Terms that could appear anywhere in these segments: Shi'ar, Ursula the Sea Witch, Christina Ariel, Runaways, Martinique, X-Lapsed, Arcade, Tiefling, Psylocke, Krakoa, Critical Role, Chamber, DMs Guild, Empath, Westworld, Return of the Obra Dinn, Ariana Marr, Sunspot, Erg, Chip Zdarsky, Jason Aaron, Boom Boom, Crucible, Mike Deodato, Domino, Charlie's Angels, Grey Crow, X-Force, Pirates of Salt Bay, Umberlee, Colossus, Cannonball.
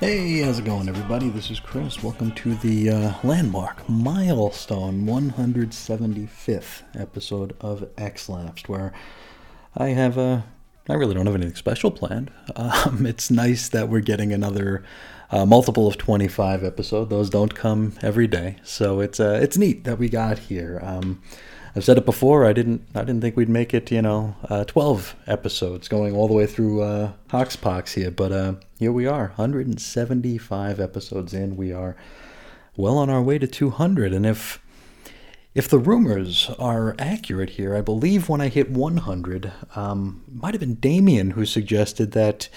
Hey, how's it going, everybody? This is Chris. Welcome to the landmark, milestone 175th episode of X-Lapsed, where I have I really don't have anything special planned. It's nice that we're getting another multiple of 25 episode. Those don't come every day, so it's neat that we got here. I've said it before. I didn't think we'd make it. 12 episodes going all the way through Hoxpox here, but here we are, 175 episodes in. We are well on our way to 200, and if the rumors are accurate here, I believe when I hit 100, might have been Damien who suggested that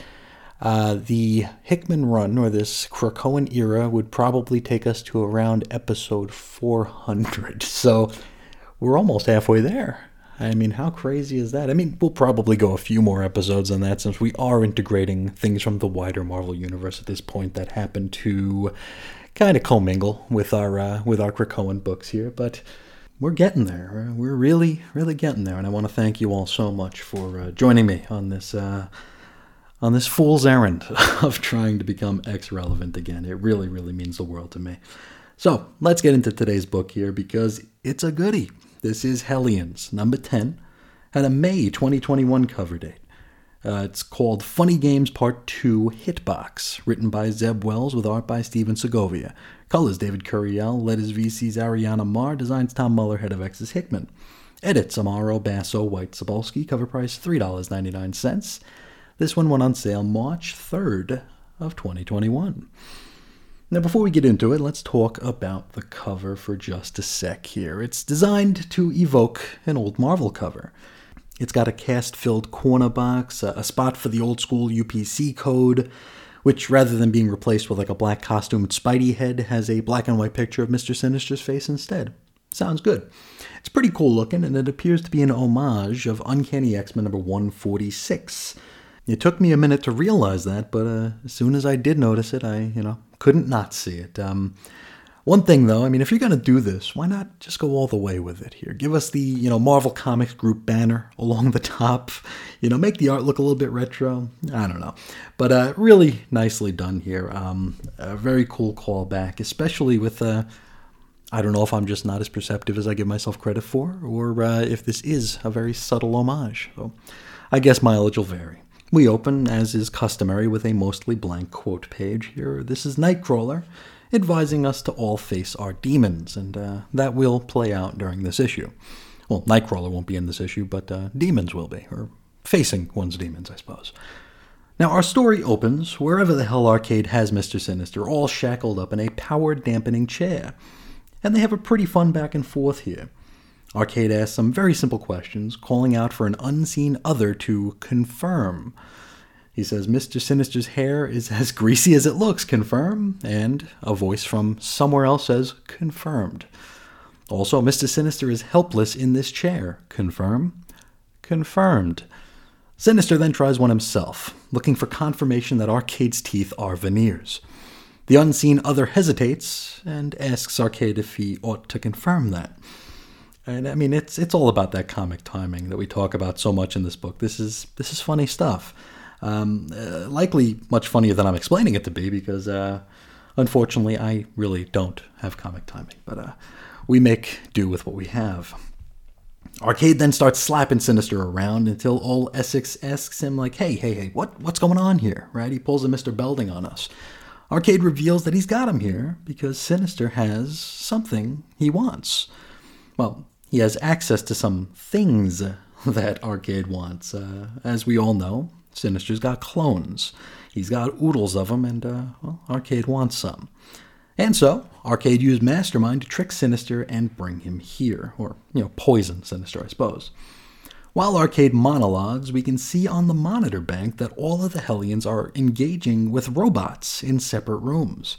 the Hickman run, or this Krakoan era, would probably take us to around episode 400. So we're almost halfway there. I mean, how crazy is that? I mean, we'll probably go a few more episodes on that, since we are integrating things from the wider Marvel Universe at this point that happen to kind of commingle with our Krakoan books here. But we're getting there. We're really, really getting there. And I want to thank you all so much for joining me on this fool's errand of trying to become X-relevant again. It really, really means the world to me. So let's get into today's book here, because it's a goodie. This is Hellions, number 10, had a May 2021 cover date. It's called Funny Games Part 2 Hitbox, written by Zeb Wells with art by Steven Segovia. Colors David Curiel, letters VC's Ariana Marr, designs Tom Muller, head of X's Hickman. Edits Amaro Basso, White Cebulski, cover price $3.99. This one went on sale March 3rd of 2021. Now, before we get into it, let's talk about the cover for just a sec here. It's designed to evoke an old Marvel cover. It's got a cast-filled corner box, a spot for the old-school UPC code, which, rather than being replaced with like a black costumed Spidey head, has a black-and-white picture of Mr. Sinister's face instead. Sounds good. It's pretty cool looking, and it appears to be an homage of Uncanny X-Men number 146. It took me a minute to realize that, but as soon as I did notice it, I, couldn't not see it. One thing, though, I mean, if you're going to do this, why not just go all the way with it here? Give us the, Marvel Comics group banner along the top. Make the art look a little bit retro. I don't know. But really nicely done here. A very cool callback, especially with... I don't know if I'm just not as perceptive as I give myself credit for, or if this is a very subtle homage. So I guess mileage will vary. We open, as is customary, with a mostly blank quote page here. This is Nightcrawler advising us to all face our demons, and that will play out during this issue. Well, Nightcrawler won't be in this issue, but demons will be, or facing one's demons, I suppose. Now, our story opens wherever the hell Arcade has Mr. Sinister, all shackled up in a power-dampening chair. And they have a pretty fun back and forth here. Arcade asks some very simple questions, calling out for an unseen other to confirm. He says, Mr. Sinister's hair is as greasy as it looks, confirm? And a voice from somewhere else says, confirmed. Also, Mr. Sinister is helpless in this chair, confirm? Confirmed. Sinister then tries one himself, looking for confirmation that Arcade's teeth are veneers. The unseen other hesitates and asks Arcade if he ought to confirm that. And I mean, it's all about that comic timing that we talk about so much in this book. This is funny stuff. Likely much funnier than I'm explaining it to be, because unfortunately I really don't have comic timing. But we make do with what we have. Arcade then starts slapping Sinister around until old Essex asks him, like, hey, what's going on here? Right? He pulls a Mr. Belding on us. Arcade reveals that he's got him here because Sinister has something he wants. Well, he has access to some things that Arcade wants. As we all know, Sinister's got clones. He's got oodles of them, and well, Arcade wants some. And so, Arcade used Mastermind to trick Sinister and bring him here. Or, you know, poison Sinister, I suppose. While Arcade monologues, we can see on the monitor bank that all of the Hellions are engaging with robots in separate rooms.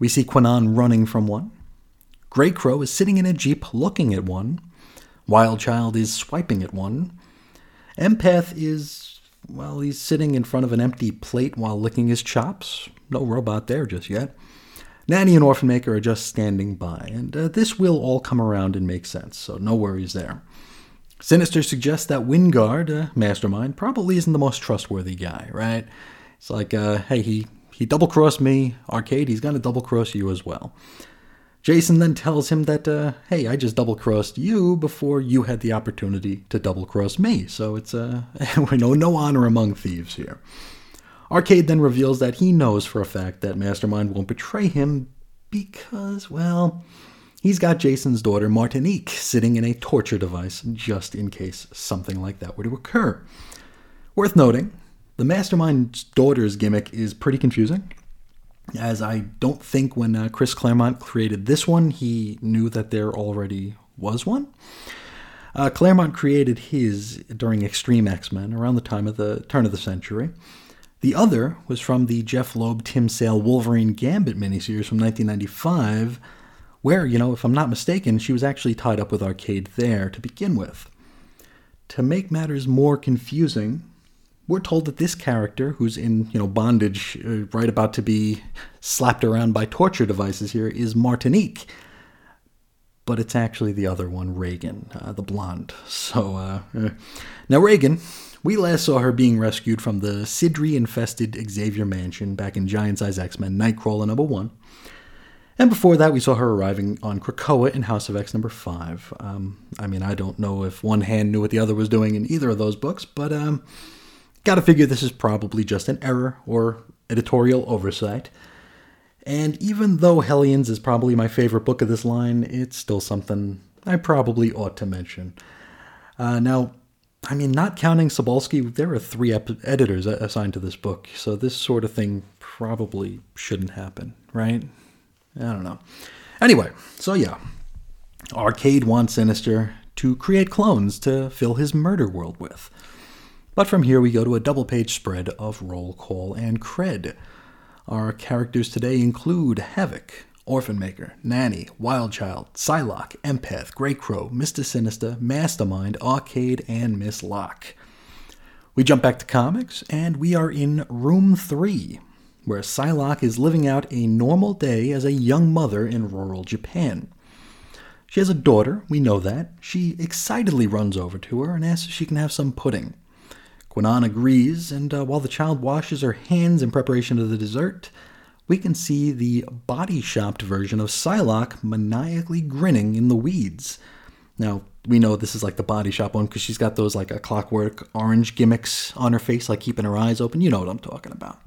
We see Krakoan running from one. Grey Crow is sitting in a jeep looking at one. Wild Child is swiping at one. Empath is, well, he's sitting in front of an empty plate while licking his chops. No robot there just yet. Nanny and Orphan Maker are just standing by, and this will all come around and make sense, so no worries there. Sinister suggests that Wingard, Mastermind, probably isn't the most trustworthy guy, right? It's like, hey, he double-crossed me, Arcade, he's going to double-cross you as well. Jason then tells him that, hey, I just double-crossed you before you had the opportunity to double-cross me, so it's no honor among thieves here. Arcade then reveals that he knows for a fact that Mastermind won't betray him because, well, he's got Jason's daughter, Martinique, sitting in a torture device just in case something like that were to occur. Worth noting, the Mastermind's daughter's gimmick is pretty confusing, as I don't think when Chris Claremont created this one, he knew that there already was one. Claremont created his during Extreme X-Men around the time of the turn of the century. The other was from the Jeff Loeb, Tim Sale, Wolverine Gambit miniseries from 1995, where, you know, if I'm not mistaken, she was actually tied up with Arcade there to begin with. To make matters more confusing, we're told that this character, who's in, you know, bondage, right about to be slapped around by torture devices here, is Martinique. But it's actually the other one, Reagan, the blonde. So, now Reagan... We last saw her being rescued from the Sidri-infested Xavier Mansion back in Giant Size X-Men Nightcrawler number 1. And before that, we saw her arriving on Krakoa in House of X number 5. I mean, I don't know if one hand knew what the other was doing in either of those books, but gotta figure this is probably just an error or editorial oversight. And even though Hellions is probably my favorite book of this line, it's still something I probably ought to mention. Now... I mean, not counting Cebulski, there are 3 editors assigned to this book, so this sort of thing probably shouldn't happen, right? I don't know. Anyway, so yeah, Arcade wants Sinister to create clones to fill his murder world with. But from here we go to a double-page spread of roll call and cred. Our characters today include Havok, Orphan Maker, Nanny, Wild Child, Psylocke, Empath, Grey Crow, Mr. Sinister, Mastermind, Arcade, and Miss Locke. We jump back to comics, and we are in Room 3, where Psylocke is living out a normal day as a young mother in rural Japan. She has a daughter, we know that. She excitedly runs over to her and asks if she can have some pudding. Krakoan agrees, and while the child washes her hands in preparation of the dessert, we can see the body-shopped version of Psylocke maniacally grinning in the weeds. Now, we know this is like the body shop one because she's got those like a clockwork orange gimmicks on her face, like keeping her eyes open. You know what I'm talking about.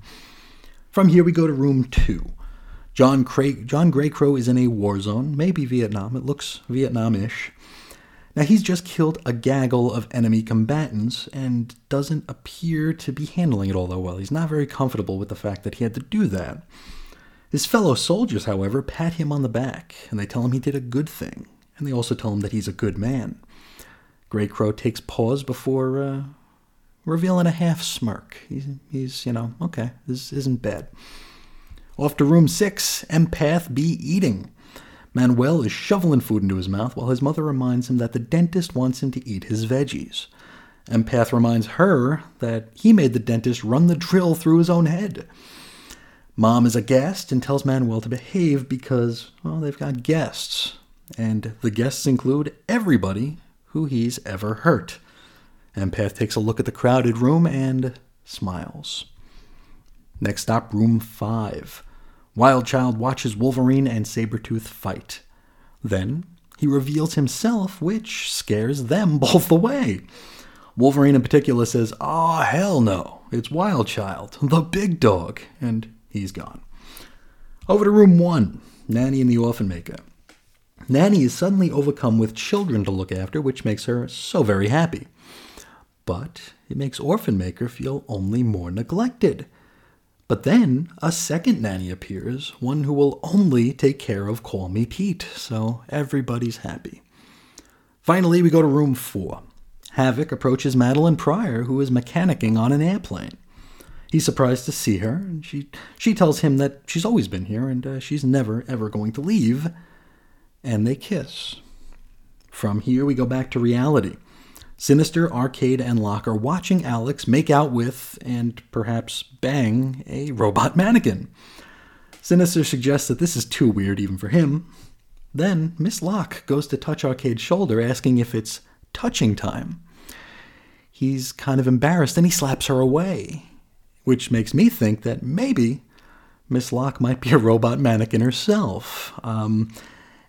From here, we go to room 2. John Grey Crow is in a war zone, maybe Vietnam. It looks Vietnam-ish. Now, he's just killed a gaggle of enemy combatants and doesn't appear to be handling it all that well. He's not very comfortable with the fact that he had to do that. His fellow soldiers, however, pat him on the back, and they tell him he did a good thing, and they also tell him that he's a good man. Grey Crow takes pause before revealing a half-smirk. He's, you know, okay, this isn't bad. Off to room 6, Empath be eating. Manuel is shoveling food into his mouth while his mother reminds him that the dentist wants him to eat his veggies. Empath reminds her that he made the dentist run the drill through his own head. Mom is aghast and tells Manuel to behave because, well, they've got guests. And the guests include everybody who he's ever hurt. Empath takes a look at the crowded room and smiles. Next stop, room 5. Wild Child watches Wolverine and Sabretooth fight. Then, he reveals himself, which scares them both away. Wolverine in particular says, "Oh, hell no, it's Wild Child, the big dog," and he's gone. Over to room 1, Nanny and the Orphan Maker. Nanny is suddenly overcome with children to look after, which makes her so very happy. But it makes Orphan Maker feel only more neglected. But then, a second nanny appears, one who will only take care of Call Me Pete, so everybody's happy. Finally, we go to room 4. Havok approaches Madeline Pryor, who is mechanicking on an airplane. He's surprised to see her, and she tells him that she's always been here, and she's never, ever going to leave. And they kiss. From here, we go back to reality. Sinister, Arcade, and Locke are watching Alex make out with, and perhaps bang, a robot mannequin. Sinister suggests that this is too weird even for him. Then, Miss Locke goes to touch Arcade's shoulder, asking if it's touching time. He's kind of embarrassed, and he slaps her away, which makes me think that maybe Miss Locke might be a robot mannequin herself.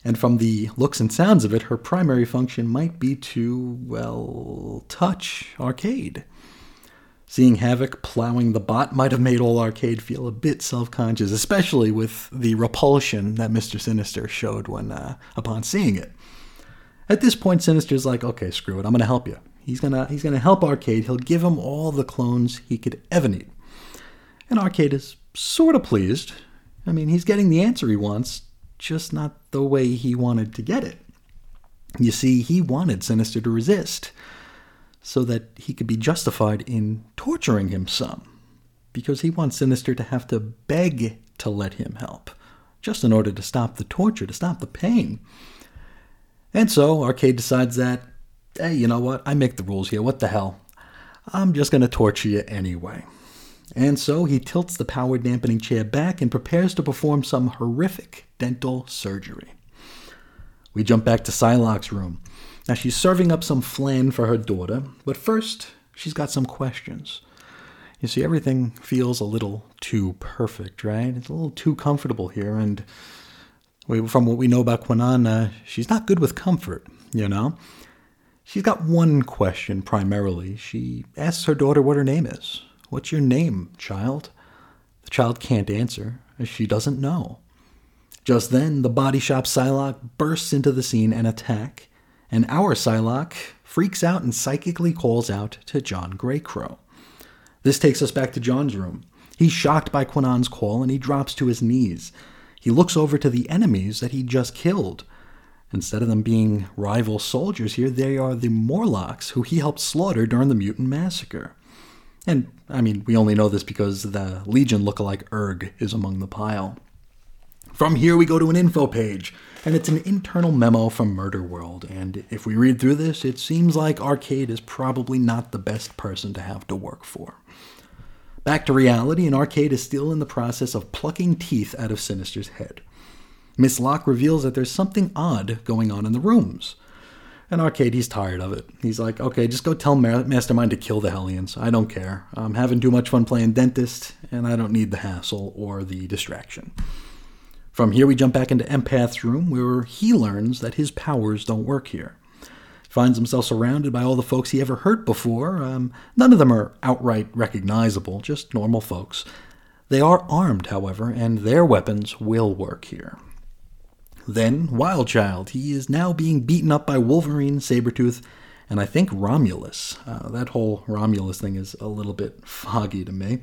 And from the looks and sounds of it, her primary function might be to, well, touch Arcade. Seeing Havok plowing the bot might have made old Arcade feel a bit self-conscious, especially with the repulsion that Mr. Sinister showed when upon seeing it. At this point, Sinister's like, okay, screw it, I'm going to help you. He's gonna help Arcade. He'll give him all the clones he could ever need. And Arcade is sort of pleased. I mean, he's getting the answer he wants, just not the way he wanted to get it. You see, he wanted Sinister to resist so that he could be justified in torturing him some, because he wants Sinister to have to beg to let him help, just in order to stop the torture, to stop the pain. And so Arcade decides that, hey, you know what? I make the rules here. What the hell? I'm just going to torture you anyway. And so he tilts the power-dampening chair back and prepares to perform some horrific dental surgery. We jump back to Psylocke's room. Now, she's serving up some flan for her daughter, but first, she's got some questions. You see, everything feels a little too perfect, right? It's a little too comfortable here, and from what we know about Quinana, she's not good with comfort, you know? She's got one question, primarily. She asks her daughter what her name is. What's your name, child? The child can't answer, as she doesn't know. Just then, the body shop Psylocke bursts into the scene and attack, and our Psylocke freaks out and psychically calls out to John Grey Crow. This takes us back to John's room. He's shocked by Quinan's call, and he drops to his knees. He looks over to the enemies that he just killed. Instead of them being rival soldiers here, they are the Morlocks, who he helped slaughter during the Mutant Massacre. And, I mean, we only know this because the Legion lookalike Erg is among the pile. From here, we go to an info page, and it's an internal memo from Murder World. And if we read through this, it seems like Arcade is probably not the best person to have to work for. Back to reality, and Arcade is still in the process of plucking teeth out of Sinister's head. Miss Locke reveals that there's something odd going on in the rooms. And Arcade, he's tired of it. He's like, okay, just go tell Mastermind to kill the Hellions. I don't care. I'm having too much fun playing dentist, and I don't need the hassle or the distraction. From here, we jump back into Empath's room, where he learns that his powers don't work here. He finds himself surrounded by all the folks he ever hurt before. None of them are outright recognizable, just normal folks. They are armed, however, and their weapons will work here. Then, Wild Child. He is now being beaten up by Wolverine, Sabretooth, and I think Romulus. That whole Romulus thing is a little bit foggy to me.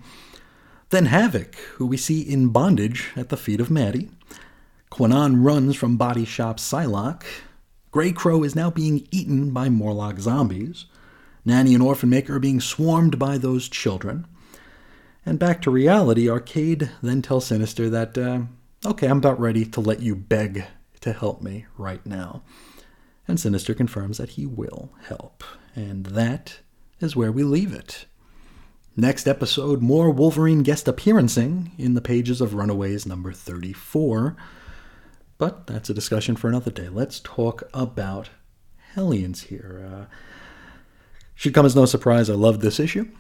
Then Havok, who we see in bondage at the feet of Maddie. Quinnan runs from body shop Psylocke. Grey Crow is now being eaten by Morlock zombies. Nanny and Orphan Maker are being swarmed by those children. And back to reality, Arcade then tells Sinister that, okay, I'm about ready to let you beg to help me right now. And Sinister confirms that he will help. And that is where we leave it. Next episode, more Wolverine guest appearancing in the pages of Runaways number 34. But that's a discussion for another day. Let's talk about Hellions here. Should come as no surprise, I love this issue.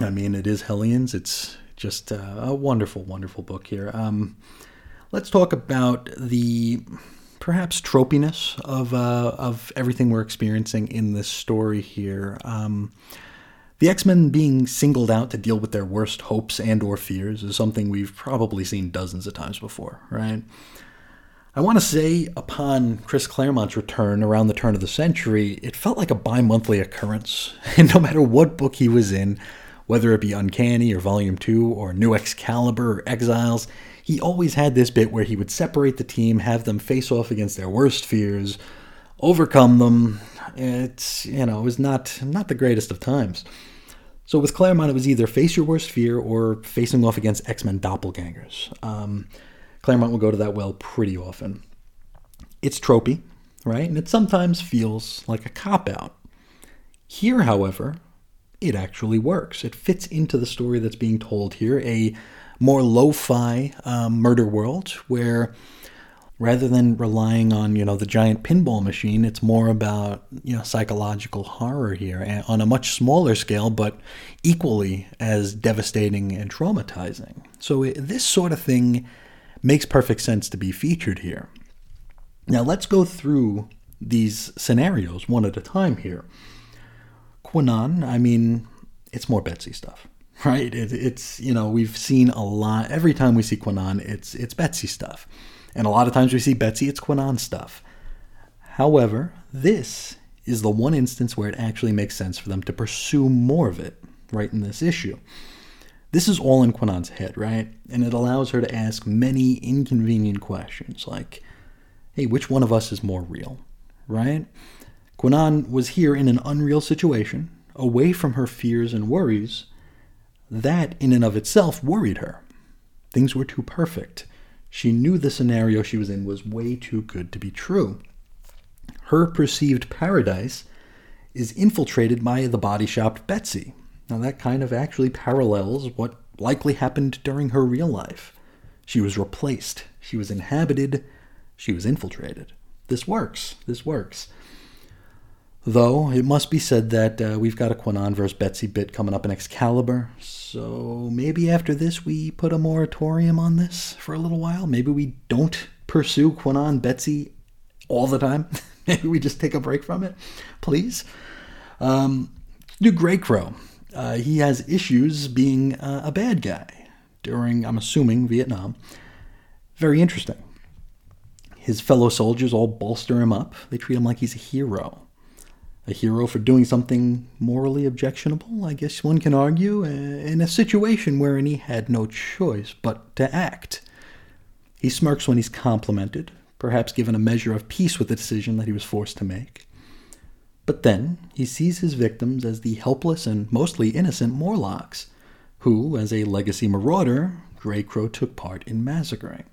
I mean, it is Hellions. It's just a wonderful, wonderful book here. Let's talk about the perhaps tropiness of everything we're experiencing in this story here. The X-Men being singled out to deal with their worst hopes and or fears is something we've probably seen dozens of times before, right? I want to say upon Chris Claremont's return around the turn of the century, it felt like a bi-monthly occurrence. And no matter what book he was in, whether it be Uncanny or Volume 2 or New Excalibur or Exiles, he always had this bit where he would separate the team, have them face off against their worst fears, overcome them. It's, it was not the greatest of times. So with Claremont, it was either face your worst fear or facing off against X-Men doppelgangers. Claremont will go to that well pretty often. It's tropey, right? And it sometimes feels like a cop-out. Here, however, it actually works. It fits into the story that's being told here, a more lo-fi murder world where rather than relying on, the giant pinball machine, it's more about, psychological horror here and on a much smaller scale, but equally as devastating and traumatizing. So this sort of thing makes perfect sense to be featured here. Now let's go through these scenarios one at a time here. Quanan, it's more Betsy stuff, right? It's we've seen a lot. Every time we see Quanan, it's Betsy stuff. And a lot of times we see Betsy, it's Quanan stuff. However, this is the one instance where it actually makes sense for them to pursue more of it right in this issue. This is all in Quinan's head, right? And it allows her to ask many inconvenient questions like, hey, which one of us is more real, right? Quanan was here in an unreal situation, away from her fears and worries. That, in and of itself, worried her. Things were too perfect. She knew the scenario she was in was way too good to be true. Her perceived paradise is infiltrated by the body shop Betsy. Now that kind of actually parallels what likely happened during her real life. She was replaced. She was inhabited. She was infiltrated. This works. Though, it must be said that we've got a Quanan versus Betsy bit coming up in Excalibur. So maybe after this we put a moratorium on this for a little while. Maybe we don't pursue Quanan Betsy all the time. Maybe we just take a break from it. Please. Do Grey Crow. He has issues being a bad guy during, I'm assuming, Vietnam. Very interesting. His fellow soldiers all bolster him up. They treat him like he's a hero for doing something morally objectionable, I guess one can argue, in a situation wherein he had no choice but to act. He smirks when he's complimented, perhaps given a measure of peace with the decision that he was forced to make. But then, he sees his victims as the helpless and mostly innocent Morlocks, who, as a legacy marauder, Grey Crow took part in massacring.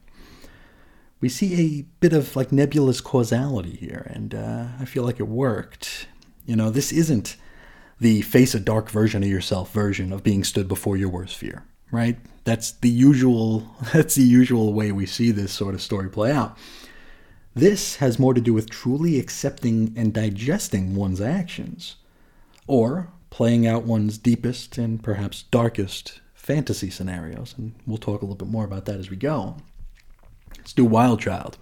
We see a bit of, nebulous causality here, and I feel like it worked. This isn't the face-a-dark version of yourself version of being stood before your worst fear, right? That's the usual way we see this sort of story play out. This has more to do with truly accepting and digesting one's actions, or playing out one's deepest and perhaps darkest fantasy scenarios, and we'll talk a little bit more about that as we go. Let's do Wild Child.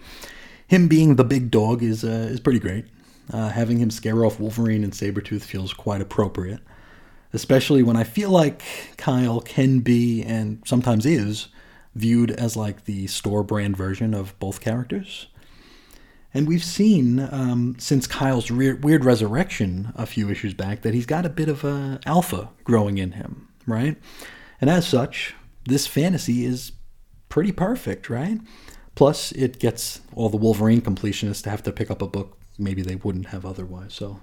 Him being the big dog is pretty great. Having him scare off Wolverine and Sabretooth feels quite appropriate, especially when I feel like Kyle can be, and sometimes is, viewed as the store brand version of both characters. And we've seen, since Kyle's weird resurrection a few issues back, that he's got a bit of a alpha growing in him, right? And as such, this fantasy is pretty perfect, right? Plus, it gets all the Wolverine completionists to have to pick up a book maybe they wouldn't have otherwise. So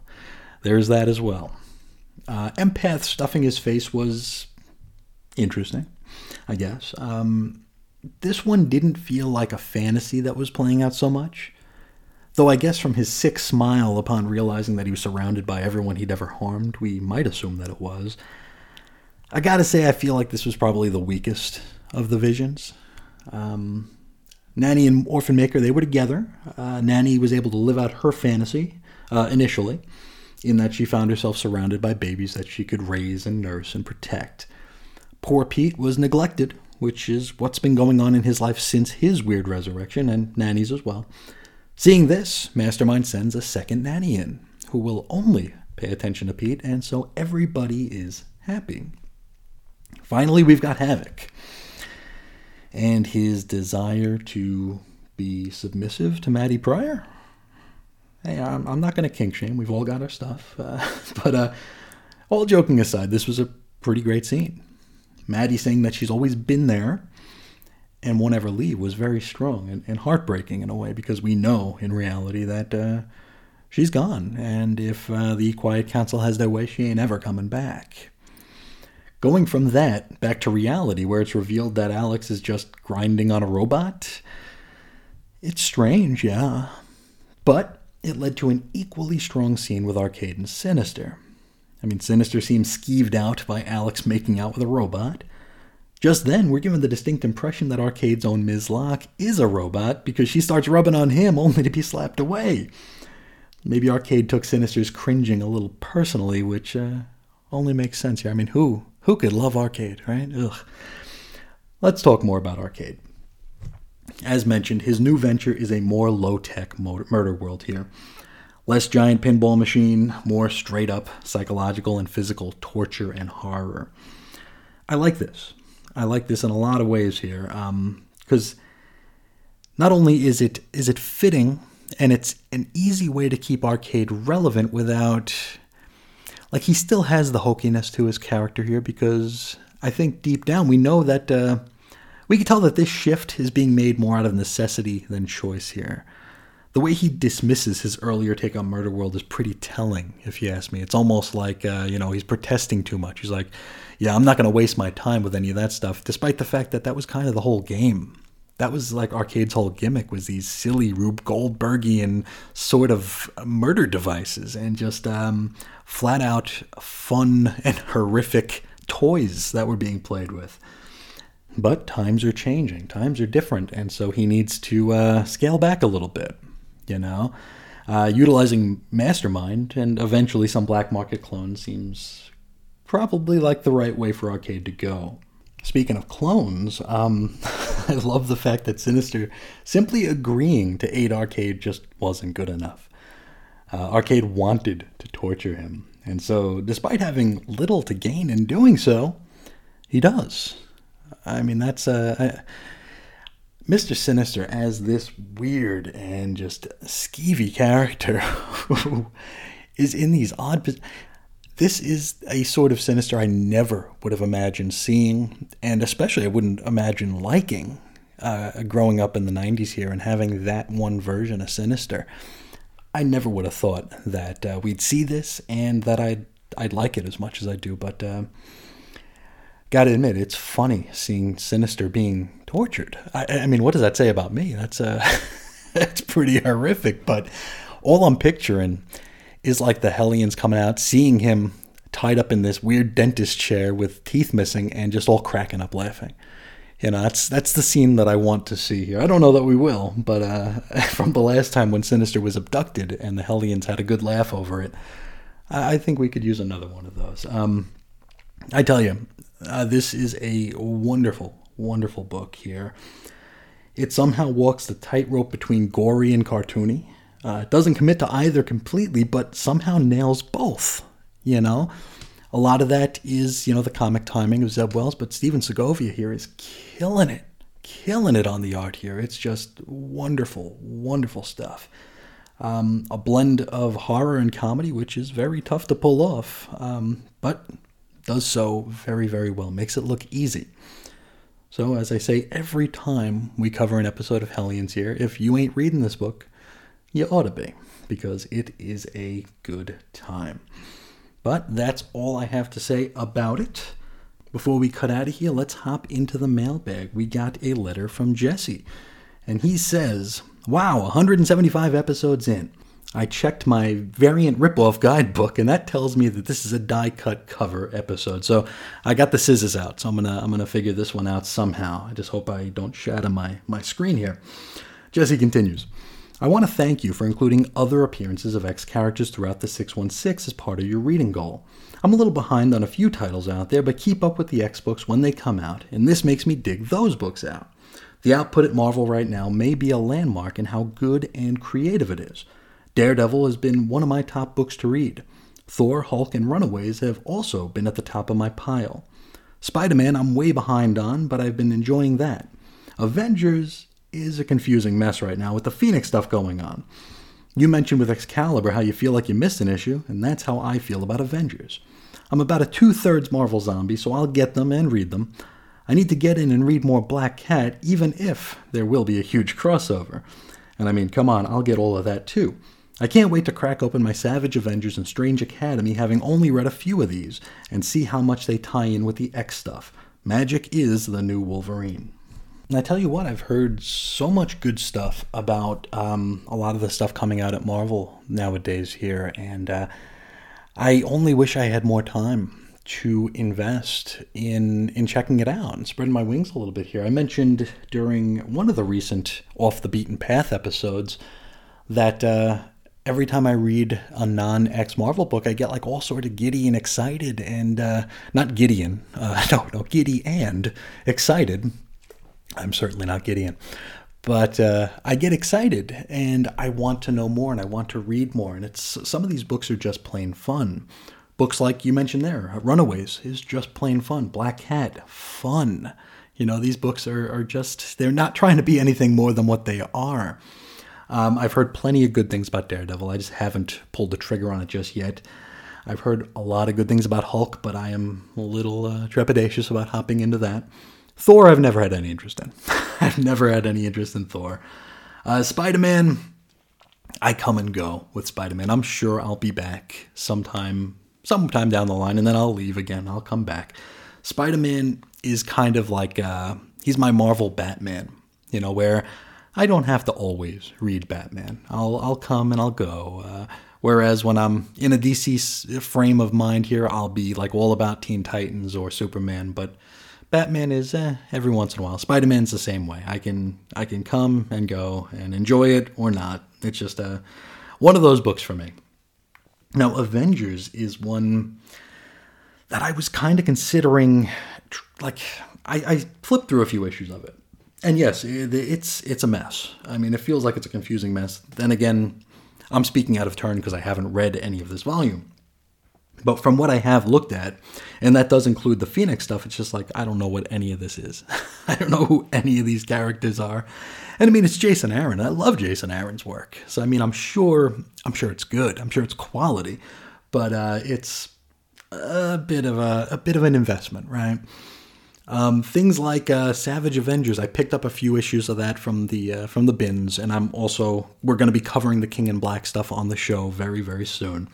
there's that as well. Empath stuffing his face was interesting, I guess. This one didn't feel like a fantasy that was playing out so much. Though I guess from his sick smile upon realizing that he was surrounded by everyone he'd ever harmed, we might assume that it was. I gotta say, I feel like this was probably the weakest of the visions. Nanny and Orphan Maker, they were together. Nanny was able to live out her fantasy initially, in that she found herself surrounded by babies that she could raise and nurse and protect. Poor Pete was neglected, which is what's been going on in his life since his weird resurrection, and Nanny's as well. Seeing this, Mastermind sends a second nanny in, who will only pay attention to Pete, and so everybody is happy. Finally, we've got Havok, and his desire to be submissive to Maddie Pryor. Hey, I'm not going to kink shame. We've all got our stuff. But all joking aside, this was a pretty great scene. Maddie saying that she's always been there and won't ever leave was very strong and heartbreaking in a way, because we know in reality that she's gone. And if the Quiet Council has their way, she ain't ever coming back. Going from that back to reality, where it's revealed that Alex is just grinding on a robot, it's strange, yeah. But it led to an equally strong scene with Arcade and Sinister. I mean, Sinister seems skeeved out by Alex making out with a robot. Just then, we're given the distinct impression that Arcade's own Ms. Locke is a robot, because she starts rubbing on him only to be slapped away. Maybe Arcade took Sinister's cringing a little personally, which only makes sense here. I mean, who could love Arcade, right? Ugh. Let's talk more about Arcade. As mentioned, his new venture is a more low-tech murder world here. Less giant pinball machine, more straight-up psychological and physical torture and horror. I like this. I like this in a lot of ways here, because not only is it fitting, and it's an easy way to keep Arcade relevant without... Like, he still has the hokiness to his character here, because I think deep down we know that... we can tell that this shift is being made more out of necessity than choice here. The way he dismisses his earlier take on Murder World is pretty telling, if you ask me. It's almost like, he's protesting too much. He's like, yeah, I'm not going to waste my time with any of that stuff, despite the fact that that was kind of the whole game. That was like Arcade's whole gimmick, was these silly Rube Goldbergian sort of murder devices and just flat-out fun and horrific toys that were being played with. But times are changing. Times are different, and so he needs to scale back a little bit, Utilizing Mastermind and eventually some black market clones seems probably like the right way for Arcade to go. Speaking of clones, I love the fact that Sinister simply agreeing to aid Arcade just wasn't good enough. Arcade wanted to torture him, and so despite having little to gain in doing so, he does. I mean, that's Mr. Sinister as this weird and just skeevy character who is in these odd... This is a sort of Sinister I never would have imagined seeing, and especially I wouldn't imagine liking growing up in the 90s here and having that one version of Sinister. I never would have thought that we'd see this and that I'd like it as much as I do, but... Gotta admit, it's funny seeing Sinister being tortured. I mean, what does that say about me? That's that's pretty horrific, but all I'm picturing is like the Hellions coming out, seeing him tied up in this weird dentist chair with teeth missing and just all cracking up laughing. That's the scene that I want to see here. I don't know that we will, but from the last time when Sinister was abducted and the Hellions had a good laugh over it, I think we could use another one of those. I tell you, this is a wonderful, wonderful book here. It somehow walks the tightrope between gory and cartoony. It doesn't commit to either completely, but somehow nails both, A lot of that is, the comic timing of Zeb Wells, but Steven Segovia here is killing it on the art here. It's just wonderful, wonderful stuff. A blend of horror and comedy, which is very tough to pull off, but... does so very, very well. Makes it look easy. So, as I say, every time we cover an episode of Hellions here, if you ain't reading this book, you ought to be, because it is a good time. But that's all I have to say about it. Before we cut out of here, let's hop into the mailbag. We got a letter from Jesse, and he says, wow, 175 episodes in. I checked my variant ripoff guidebook, and that tells me that this is a die-cut cover episode. So I got the scissors out, so I'm gonna figure this one out somehow. I just hope I don't shatter my screen here. Jesse continues. I want to thank you for including other appearances of X characters throughout the 616 as part of your reading goal. I'm a little behind on a few titles out there, but keep up with the X books when they come out, and this makes me dig those books out. The output at Marvel right now may be a landmark in how good and creative it is. Daredevil has been one of my top books to read. Thor, Hulk, and Runaways have also been at the top of my pile. Spider-Man I'm way behind on, but I've been enjoying that. Avengers is a confusing mess right now with the Phoenix stuff going on. You mentioned with Excalibur how you feel like you missed an issue, and that's how I feel about Avengers. I'm about a 2/3 Marvel zombie, so I'll get them and read them. I need to get in and read more Black Cat, even if there will be a huge crossover. And I mean, come on, I'll get all of that too. I can't wait to crack open my Savage Avengers and Strange Academy, having only read a few of these, and see how much they tie in with the X stuff. Magic is the new Wolverine. And I tell you what, I've heard so much good stuff about a lot of the stuff coming out at Marvel nowadays here, and I only wish I had more time to invest in checking it out and spreading my wings a little bit here. I mentioned during one of the recent Off the Beaten Path episodes that every time I read a non-X Marvel book, I get like all sort of giddy and excited and, giddy and excited. I'm certainly not Gideon, but I get excited and I want to know more and I want to read more. And it's some of these books are just plain fun. Books like you mentioned there, Runaways is just plain fun. Black Cat, fun. You know, these books are just, they're not trying to be anything more than what they are. I've heard plenty of good things about Daredevil. I just haven't pulled the trigger on it just yet. I've heard a lot of good things about Hulk, but I am a little trepidatious about hopping into that. Thor, I've never had any interest in. I've never had any interest in Thor. Spider-Man, I come and go with Spider-Man. I'm sure I'll be back sometime down the line, and then I'll leave again. I'll come back. Spider-Man is kind of like, he's my Marvel Batman, you know, where I don't have to always read Batman. I'll come and I'll go. Whereas when I'm in a DC frame of mind here, I'll be like all about Teen Titans or Superman. But Batman is every once in a while. Spider-Man's the same way. I can come and go and enjoy it or not. It's just one of those books for me. Now, Avengers is one that I was kind of considering. Like I flipped through a few issues of it. And yes, it's a mess. I mean, it feels like it's a confusing mess. Then again, I'm speaking out of turn because I haven't read any of this volume. But from what I have looked at, and that does include the Phoenix stuff, it's just like, I don't know what any of this is. I don't know who any of these characters are. And I mean, it's Jason Aaron. I love Jason Aaron's work. So I mean, I'm sure it's good. I'm sure it's quality. But it's a bit of an investment, right? Things like Savage Avengers, I picked up a few issues of that from the bins, and we're going to be covering the King in Black stuff on the show very, very soon.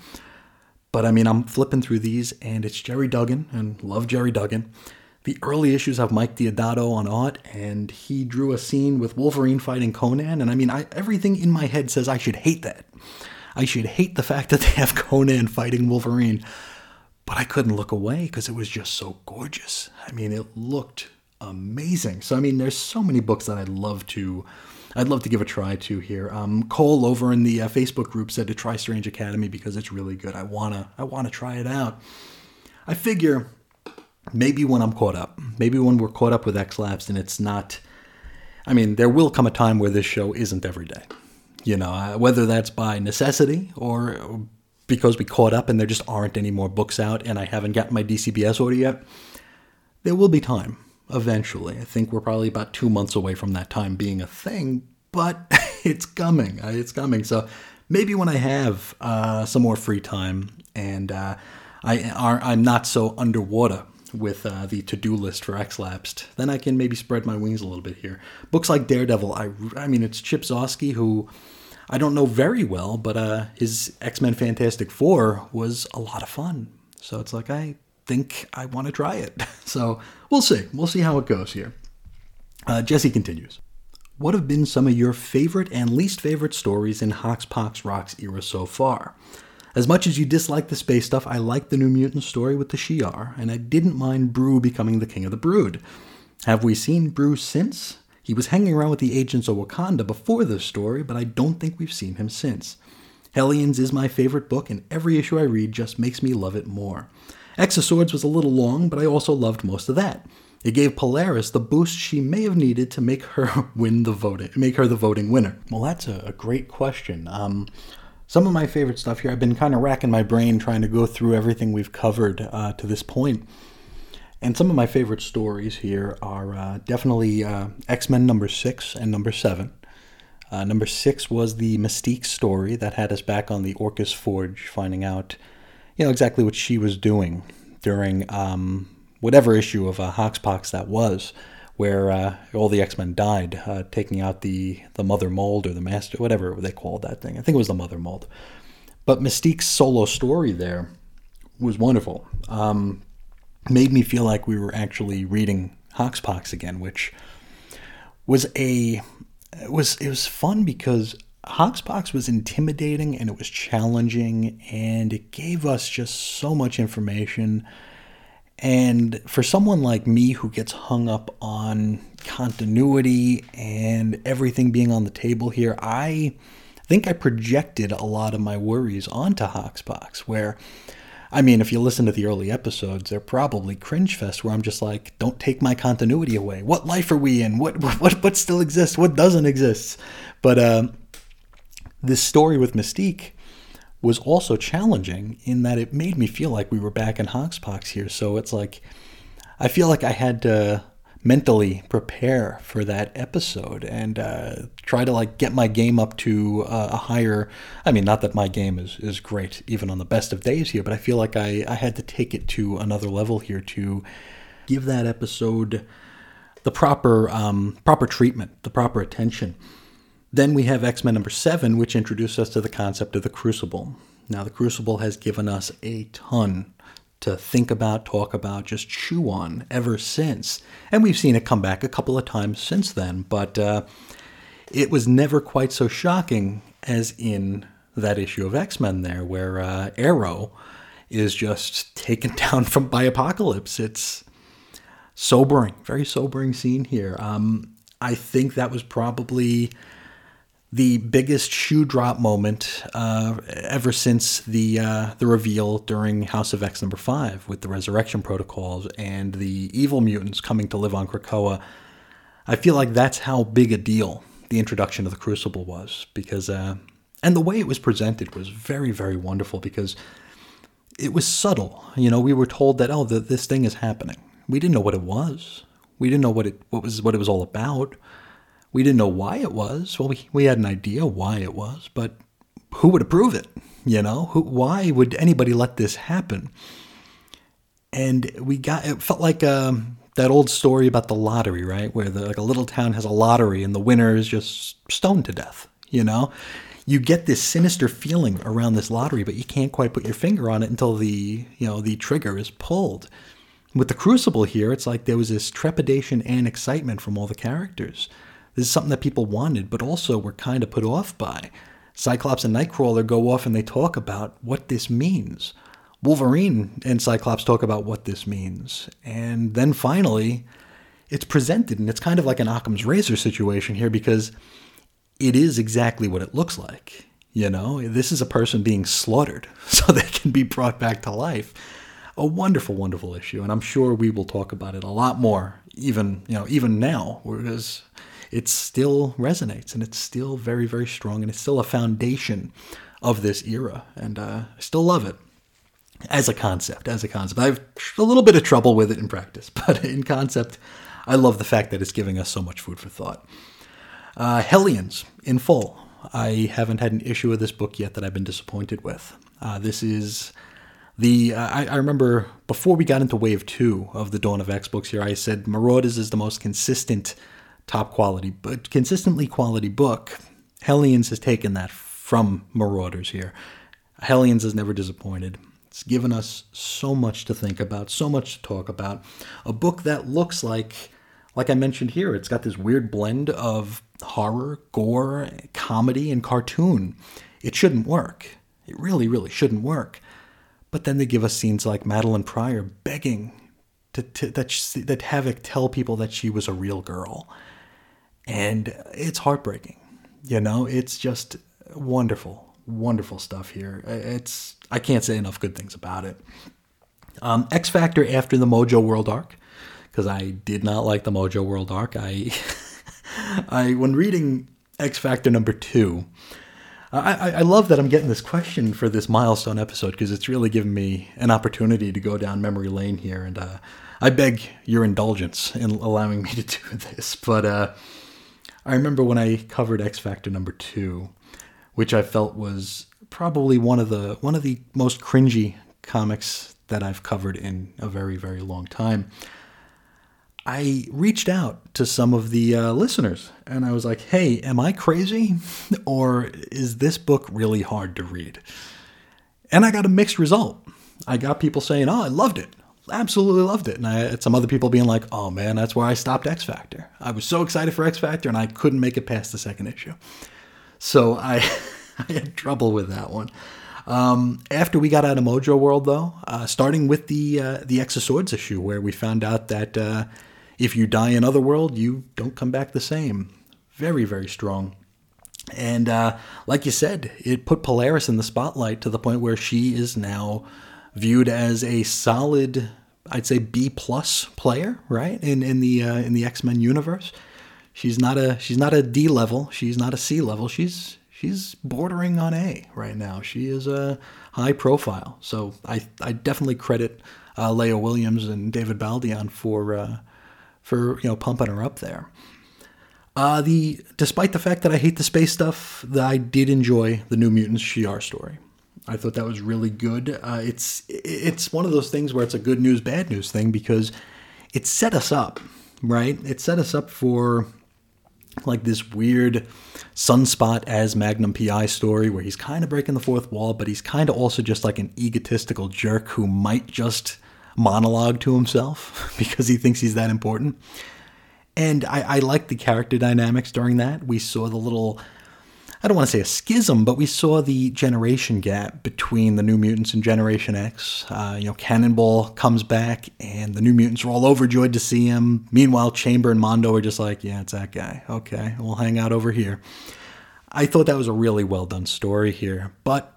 But I mean, I'm flipping through these, and it's Jerry Duggan, and love Jerry Duggan. The early issues have Mike Deodato on art, and he drew a scene with Wolverine fighting Conan, and I mean, everything in my head says I should hate that. I should hate the fact that they have Conan fighting Wolverine. But I couldn't look away because it was just so gorgeous. I mean, it looked amazing. So, I mean, there's so many books that I'd love to give a try to here. Cole over in the Facebook group said to try Strange Academy because it's really good. I wanna try it out. I figure maybe when we're caught up with X-Lapsed and it's not, I mean, there will come a time where this show isn't every day. You know, whether that's by necessity or because we caught up and there just aren't any more books out and I haven't gotten my DCBS order yet, there will be time eventually. I think we're probably about 2 months away from that time being a thing, but it's coming. It's coming. So maybe when I have some more free time and I'm not so underwater with the to-do list for X-Lapsed, then I can maybe spread my wings a little bit here. Books like Daredevil, I mean, it's Chip Zdarsky who I don't know very well, but his X-Men Fantastic Four was a lot of fun. So it's like, I think I want to try it. So we'll see. We'll see how it goes here. Jesse continues. What have been some of your favorite and least favorite stories in Hox Pox Rock's era so far? As much as you dislike the space stuff, I liked the New Mutant story with the Shi'ar, and I didn't mind Brew becoming the king of the Brood. Have we seen Brew since? He was hanging around with the agents of Wakanda before this story, but I don't think we've seen him since. Hellions is my favorite book, and every issue I read just makes me love it more. X of Swords was a little long, but I also loved most of that. It gave Polaris the boost she may have needed to make her the voting winner. Well, that's a great question. Some of my favorite stuff here, I've been kind of racking my brain trying to go through everything we've covered to this point. And some of my favorite stories here are definitely X-Men number 6 and number 7. Number 6 was the Mystique story that had us back on the Orcus Forge, finding out, you know, exactly what she was doing during whatever issue of Hoxpox that was, where all the X-Men died, taking out the Mother Mold or the Master, whatever they called that thing. I think it was the Mother Mold. But Mystique's solo story there was wonderful. Made me feel like we were actually reading Hoxpox again, which was it was fun because Hoxpox was intimidating and it was challenging and it gave us just so much information. And for someone like me who gets hung up on continuity and everything being on the table here, I think I projected a lot of my worries onto Hoxpox, where, I mean, if you listen to the early episodes, they're probably cringe fest where I'm just like, don't take my continuity away. What life are we in? What still exists? What doesn't exist? But this story with Mystique was also challenging in that it made me feel like we were back in Hoxpox here. So it's like, I feel like I had to mentally prepare for that episode and try to like get my game up to a higher, I mean, not that my game is great even on the best of days here, but I feel like I had to take it to another level here to give that episode the proper, proper treatment, the proper attention. Then we have X-Men number 7, which introduced us to the concept of the Crucible. Now, the Crucible has given us a ton to think about, talk about, just chew on ever since. And we've seen it come back a couple of times since then, but it was never quite so shocking as in that issue of X-Men there, where Arrow is just taken down by Apocalypse. It's sobering, very sobering scene here. I think that was probably the biggest shoe drop moment ever since the reveal during House of X number 5 with the resurrection protocols and the evil mutants coming to live on Krakoa. I feel like that's how big a deal the introduction of the Crucible was, because and the way it was presented was very, very wonderful because it was subtle. You know, we were told that, oh, this thing is happening. We didn't know what it was. We didn't know what it was all about. We didn't know why it was. Well, we had an idea why it was, but who would approve it? You know, why would anybody let this happen? And it felt like that old story about the lottery, right? Where like a little town has a lottery and the winner is just stoned to death. You know, you get this sinister feeling around this lottery, but you can't quite put your finger on it until the trigger is pulled. With the Crucible here, it's like there was this trepidation and excitement from all the characters. This is something that people wanted, but also were kind of put off by. Cyclops and Nightcrawler go off and they talk about what this means. Wolverine and Cyclops talk about what this means. And then finally, it's presented, and it's kind of like an Occam's razor situation here because it is exactly what it looks like. You know, this is a person being slaughtered so they can be brought back to life. A wonderful, wonderful issue, and I'm sure we will talk about it a lot more, even now, whereas it still resonates, and it's still very, very strong, and it's still a foundation of this era, and I still love it as a concept, I have a little bit of trouble with it in practice, but in concept, I love the fact that it's giving us so much food for thought. Hellions, in full. I haven't had an issue of this book yet that I've been disappointed with. This is I remember before we got into Wave 2 of the Dawn of X books here, I said Marauders is the most consistent top quality, but consistently quality book. Hellions has taken that from Marauders here. Hellions has never disappointed. It's given us so much to think about, so much to talk about. A book that looks like I mentioned here, it's got this weird blend of horror, gore, comedy, and cartoon. It shouldn't work. It really, really shouldn't work. But then they give us scenes like Madeline Pryor begging that Havok tell people that she was a real girl. And it's heartbreaking. You know, it's just wonderful, wonderful stuff here. I can't say enough good things about it. X-Factor after the Mojo World arc, because I did not like the Mojo World arc. I when reading X-Factor number 2, I love that I'm getting this question for this milestone episode, because it's really given me an opportunity to go down memory lane here, and I beg your indulgence in allowing me to do this. But I remember when I covered X-Factor number 2, which I felt was probably one of the most cringy comics that I've covered in a very, very long time. I reached out to some of the listeners, and I was like, hey, am I crazy? Or is this book really hard to read? And I got a mixed result. I got people saying, oh, I loved it. Absolutely loved it. And I had some other people being like, oh, man, that's where I stopped X-Factor. I was so excited for X-Factor, and I couldn't make it past the second issue. So I had trouble with that one. After we got out of Mojo World, though, starting with the X of Swords issue, where we found out that... if you die in Otherworld, you don't come back the same. Very, very strong. And like you said, it put Polaris in the spotlight to the point where she is now viewed as a solid, I'd say, B+ player, right? In the X-Men universe, she's not a D level. She's not a C level. She's bordering on A right now. She is a high profile. So I definitely credit Leah Williams and David Baldion for pumping her up there. Despite the fact that I hate the space stuff, I did enjoy the New Mutants Shi'ar story. I thought that was really good. It's one of those things where it's a good news, bad news thing, because it set us up, right? It set us up for like this weird Sunspot as Magnum P.I. story where he's kind of breaking the fourth wall, but he's kind of also just like an egotistical jerk who might just monologue to himself because he thinks he's that important. And I liked the character dynamics during that. We saw the little, I don't want to say a schism, but we saw the generation gap between the New Mutants and Generation X. Cannonball comes back and the New Mutants are all overjoyed to see him. Meanwhile, Chamber and Mondo are just like, yeah, it's that guy. Okay, we'll hang out over here. I thought that was a really well done story here, but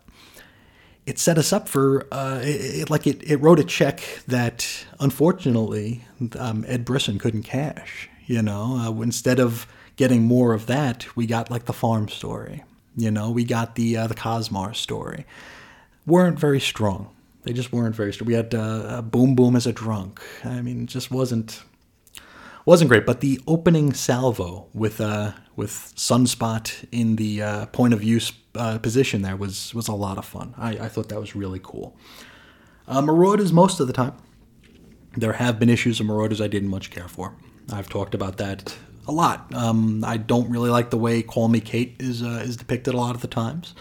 it set us up for, it wrote a check that, unfortunately, Ed Brisson couldn't cash, you know. Instead of getting more of that, we got, like, the farm story, you know. We got the Cosmar story. Weren't very strong. They just weren't very strong. We had Boom Boom as a drunk. I mean, it just wasn't great. But the opening salvo with Sunspot in the point of view position there was a lot of fun. I thought that was really cool. Marauders, most of the time. There have been issues of Marauders I didn't much care for. I've talked about that a lot. I don't really like the way Call Me Kate is depicted a lot of the times.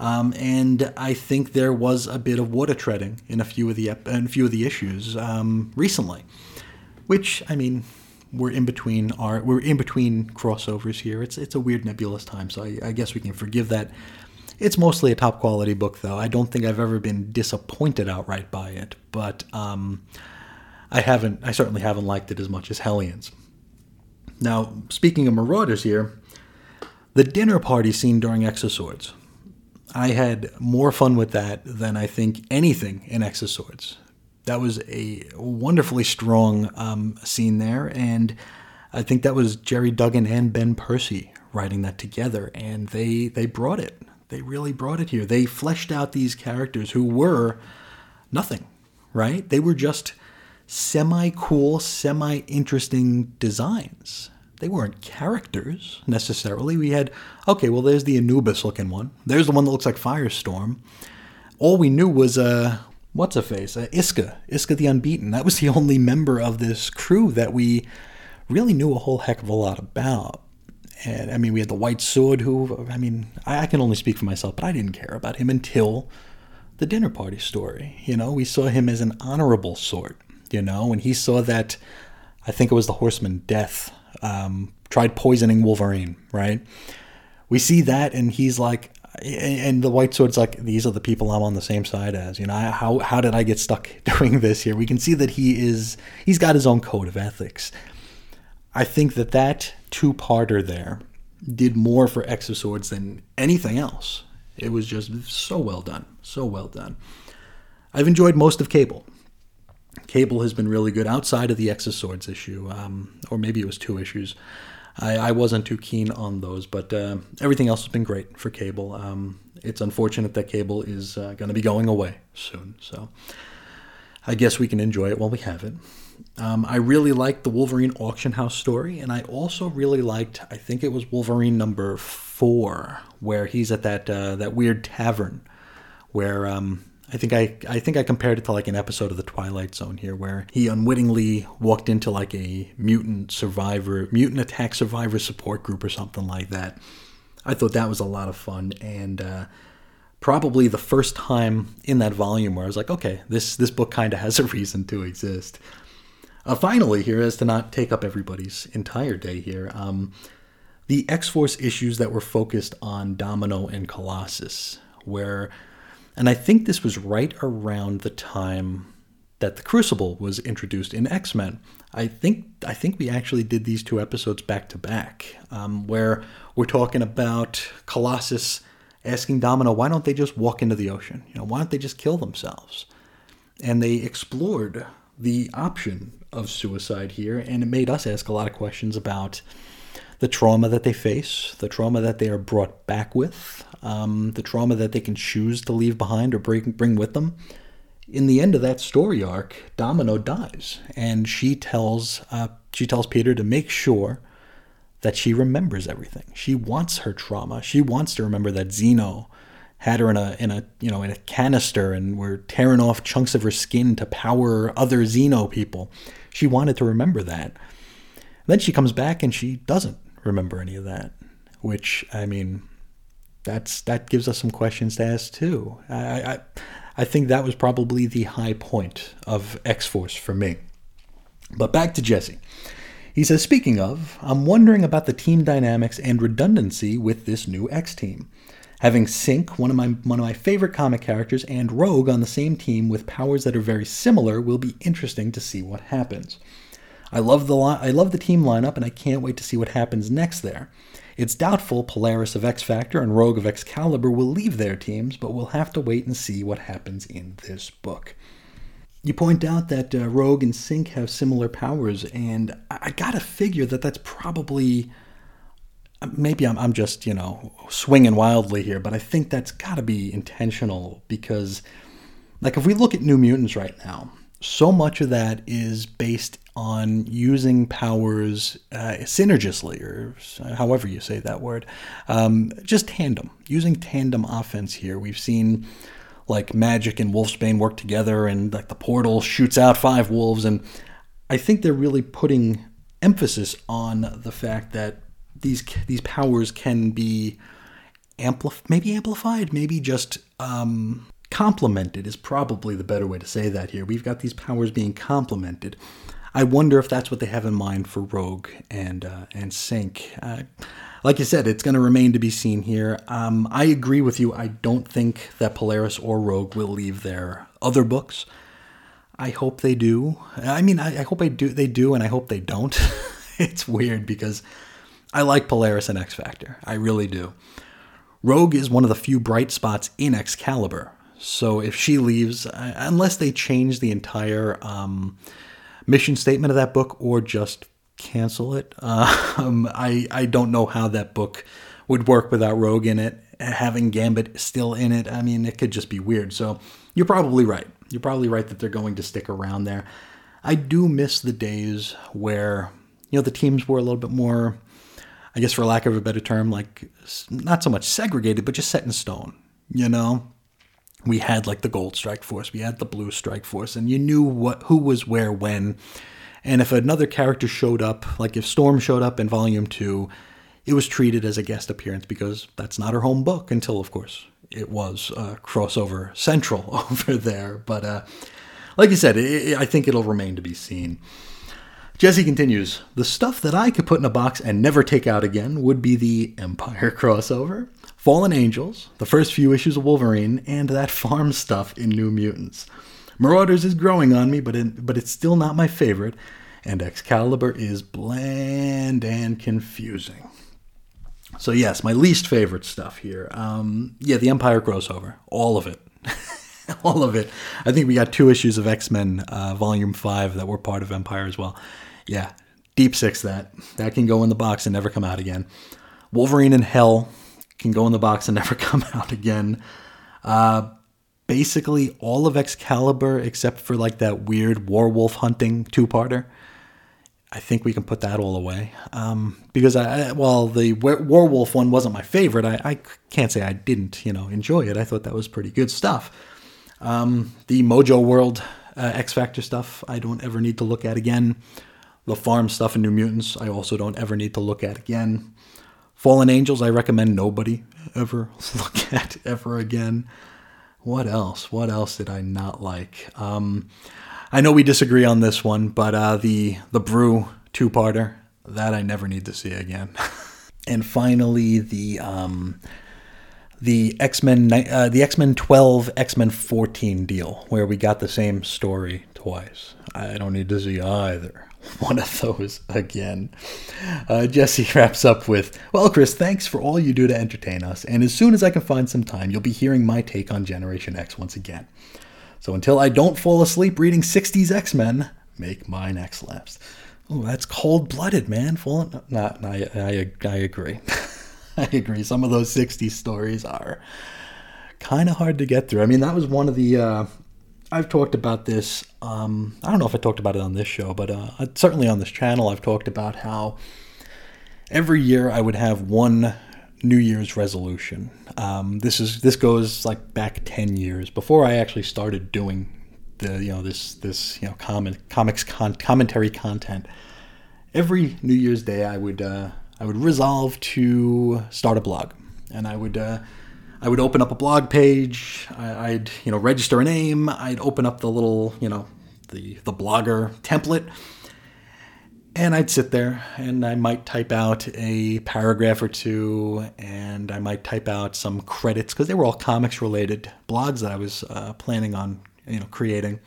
And I think there was a bit of water treading in a few of the issues recently, which, I mean... We're in between crossovers here. It's a weird nebulous time, so I guess we can forgive that. It's mostly a top quality book, though. I don't think I've ever been disappointed outright by it, but I certainly haven't liked it as much as Hellions. Now, speaking of Marauders here, the dinner party scene during X of Swords, I had more fun with that than I think anything in X of Swords. That was a wonderfully strong scene there, and I think that was Jerry Duggan and Ben Percy writing that together, and they brought it. They really brought it here. They fleshed out these characters who were nothing, right? They were just semi-cool, semi-interesting designs. They weren't characters, necessarily. We had, okay, well, there's the Anubis-looking one. There's the one that looks like Firestorm. All we knew was... what's-a-face? Iska the Unbeaten. That was the only member of this crew that we really knew a whole heck of a lot about. And, I mean, we had the White Sword who, I mean, I can only speak for myself, but I didn't care about him until the dinner party story. You know, we saw him as an honorable sort, you know, and he saw that, I think it was the Horseman Death, tried poisoning Wolverine, right? We see that, and he's like... And the White Sword's like, these are the people I'm on the same side as, you know, how did I get stuck doing this here? We can see that he's got his own code of ethics. I think that two-parter there did more for X of Swords than anything else. It was just so well done, so well done. I've enjoyed most of Cable. Cable has been really good outside of the X of Swords issue, or maybe it was two issues. I wasn't too keen on those, but everything else has been great for Cable. It's unfortunate that Cable is going to be going away soon, so I guess we can enjoy it while we have it. I really liked the Wolverine auction house story, and I also really liked, I think it was Wolverine number 4, where he's at that weird tavern, where I think I compared it to like an episode of The Twilight Zone here, where he unwittingly walked into like a mutant attack survivor support group or something like that. I thought that was a lot of fun, and probably the first time in that volume where I was like, okay, this book kind of has a reason to exist. Finally here, as to not take up everybody's entire day here, the X-Force issues that were focused on Domino and Colossus, where, and I think this was right around the time that the Crucible was introduced in X-Men. I think we actually did these two episodes back to back, where we're talking about Colossus asking Domino, why don't they just walk into the ocean? You know, why don't they just kill themselves? And they explored the option of suicide here, and it made us ask a lot of questions about the trauma that they face, the trauma that they are brought back with, the trauma that they can choose to leave behind or bring with them. In the end of that story arc, Domino dies, and she tells Peter to make sure that she remembers everything. She wants her trauma. She wants to remember that Zeno had her in a canister and were tearing off chunks of her skin to power other Xeno people. She wanted to remember that. Then she comes back and she doesn't remember any of that, which, I mean, that gives us some questions to ask too. I think that was probably the high point of X-Force for me. But back to Jesse. He says, speaking of, I'm wondering about the team dynamics and redundancy with this new X-Team. Having Sync, one of my favorite comic characters, and Rogue on the same team with powers that are very similar will be interesting to see what happens. I love the team lineup, and I can't wait to see what happens next there. It's doubtful Polaris of X-Factor and Rogue of Excalibur will leave their teams, but we'll have to wait and see what happens in this book. You point out that Rogue and Sync have similar powers, and I gotta figure that's probably... Maybe I'm just, swinging wildly here, but I think that's got to be intentional because, like, if we look at New Mutants right now, so much of that is based on using powers synergistically, or however you say that word, just tandem, using tandem offense here. We've seen, like, Magic and Wolfsbane work together, and, like, the portal shoots out 5 wolves, and I think they're really putting emphasis on the fact that these powers can be amplified, maybe just complemented is probably the better way to say that here. We've got these powers being complemented. I wonder if that's what they have in mind for Rogue and Sync. Like you said, it's going to remain to be seen here. I agree with you. I don't think that Polaris or Rogue will leave their other books. I hope they do. I mean, I hope they do, and I hope they don't. It's weird because... I like Polaris and X-Factor. I really do. Rogue is one of the few bright spots in Excalibur. So if she leaves, unless they change the entire mission statement of that book or just cancel it, I don't know how that book would work without Rogue in it, having Gambit still in it. I mean, it could just be weird. So you're probably right. You're probably right that they're going to stick around there. I do miss the days where, the teams were a little bit more... I guess for lack of a better term, like not so much segregated, but just set in stone, We had like the Gold Strike Force, we had the Blue Strike Force, and you knew who was where when. And if another character showed up, like if Storm showed up in Volume 2, it was treated as a guest appearance because that's not her home book until, of course, it was crossover central over there. But like you said, I think it'll remain to be seen. Jesse continues, the stuff that I could put in a box and never take out again would be the Empire crossover, Fallen Angels, the first few issues of Wolverine, and that farm stuff in New Mutants. Marauders is growing on me, but it's still not my favorite, and Excalibur is bland and confusing. So yes, my least favorite stuff here. The Empire crossover, all of it. All of it. I think we got 2 issues of X-Men Volume 5 that were part of Empire as well. Yeah, Deep six that. That can go in the box and never come out again. Wolverine in Hell can go in the box and never come out again. Basically all of Excalibur except for like that weird werewolf hunting two-parter. I think we can put that all away. Because the werewolf one wasn't my favorite. I can't say I didn't, enjoy it. I thought that was pretty good stuff. The Mojo World X-Factor stuff, I don't ever need to look at again. The farm stuff in New Mutants, I also don't ever need to look at again. Fallen Angels, I recommend nobody ever look at ever again. What else? What else did I not like? I know we disagree on this one, but the Brew two-parter, that I never need to see again. And finally, the X-Men the X-Men 12, X-Men 14 deal, where we got the same story twice. I don't need to see either one of those again. Jesse wraps up with, "Well, Chris, thanks for all you do to entertain us, and as soon as I can find some time, you'll be hearing my take on Generation X once again. So until I don't fall asleep reading 60s X-Men, make mine X-Lapsed." Oh, that's cold-blooded, man. I agree. I agree. Some of those 60s stories are kind of hard to get through. I mean, that was one of the... I've talked about this, I don't know if I talked about it on this show, but certainly on this channel I've talked about how every year I would have one New Year's resolution. This goes like back 10 years before I actually started doing the this commentary content. Every New Year's Day I would resolve to start a blog, and I would open up a blog page. I'd register a name. I'd open up the little, the blogger template. And I'd sit there and I might type out a paragraph or two, and I might type out some credits, because they were all comics related blogs that I was planning on, creating.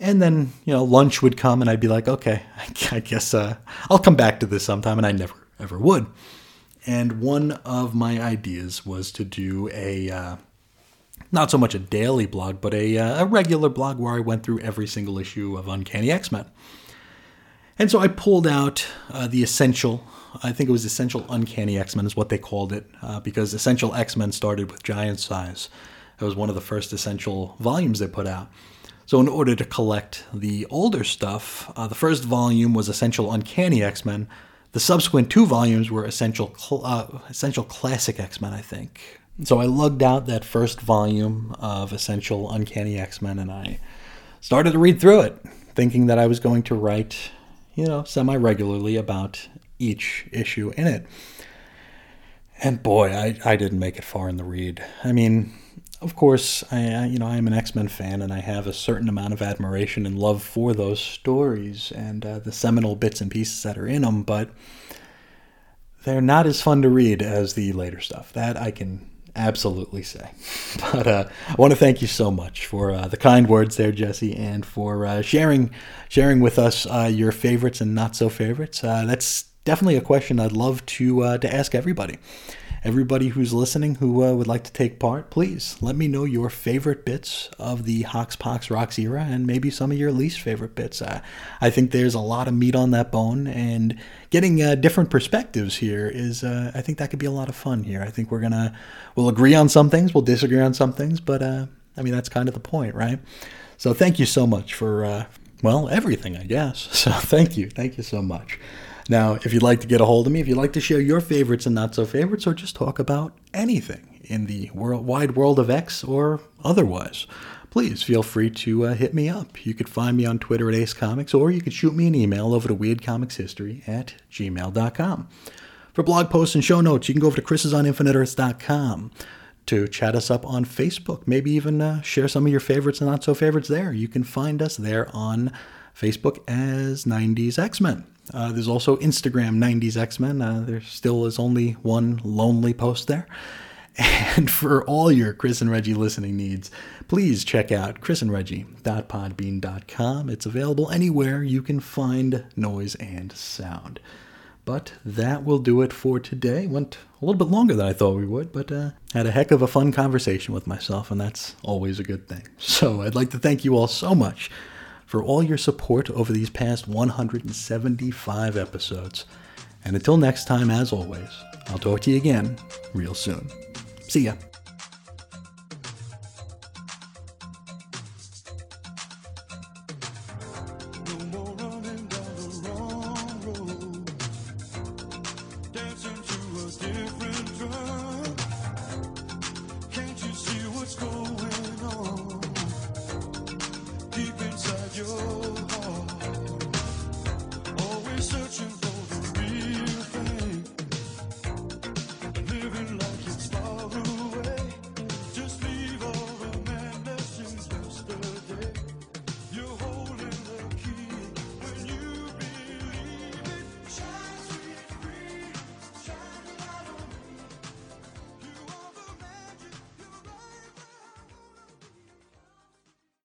And then, lunch would come and I'd be like, okay, I guess I'll come back to this sometime. And I never, ever would. And one of my ideas was to do a, not so much a daily blog, but a regular blog where I went through every single issue of Uncanny X-Men. And so I pulled out Essential Uncanny X-Men is what they called it, because Essential X-Men started with Giant Size. That was one of the first Essential volumes they put out. So in order to collect the older stuff, the first volume was Essential Uncanny X-Men. The subsequent two volumes were Essential Classic X-Men, I think. So I lugged out that first volume of Essential Uncanny X-Men, and I started to read through it, thinking that I was going to write, semi-regularly about each issue in it. And boy, I didn't make it far in the read. I mean, of course, I am an X-Men fan, and I have a certain amount of admiration and love for those stories and the seminal bits and pieces that are in them, but they're not as fun to read as the later stuff. That I can absolutely say. But I want to thank you so much for the kind words there, Jesse, and for sharing with us your favorites and not so favorites. That's definitely a question I'd love to ask everybody. Everybody who's listening who would like to take part, please let me know your favorite bits of the Hox Pox Rocks era, and maybe some of your least favorite bits. I think there's a lot of meat on that bone, and getting different perspectives here is, I think that could be a lot of fun here. I think we'll agree on some things, we'll disagree on some things, but that's kind of the point, right? So thank you so much for, everything, I guess. So thank you so much. Now, if you'd like to get a hold of me, if you'd like to share your favorites and not so favorites, or just talk about anything in the wide world of X or otherwise, please feel free to hit me up. You could find me on Twitter at Ace Comics, or you could shoot me an email over to weirdcomicshistory@gmail.com. For blog posts and show notes, you can go over to chrisisoninfiniteearths.com. To chat us up on Facebook, maybe even share some of your favorites and not so favorites there. You can find us there on Facebook as 90s X-Men. There's also Instagram 90s X-Men. There still is only one lonely post there. And for all your Chris and Reggie listening needs, please check out chrisandreggie.podbean.com. It's available anywhere you can find noise and sound. But that will do it for today. Went a little bit longer than I thought we would, but had a heck of a fun conversation with myself, and that's always a good thing. So I'd like to thank you all so much for all your support over these past 175 episodes. And until next time, as always, I'll talk to you again real soon. See ya. Searching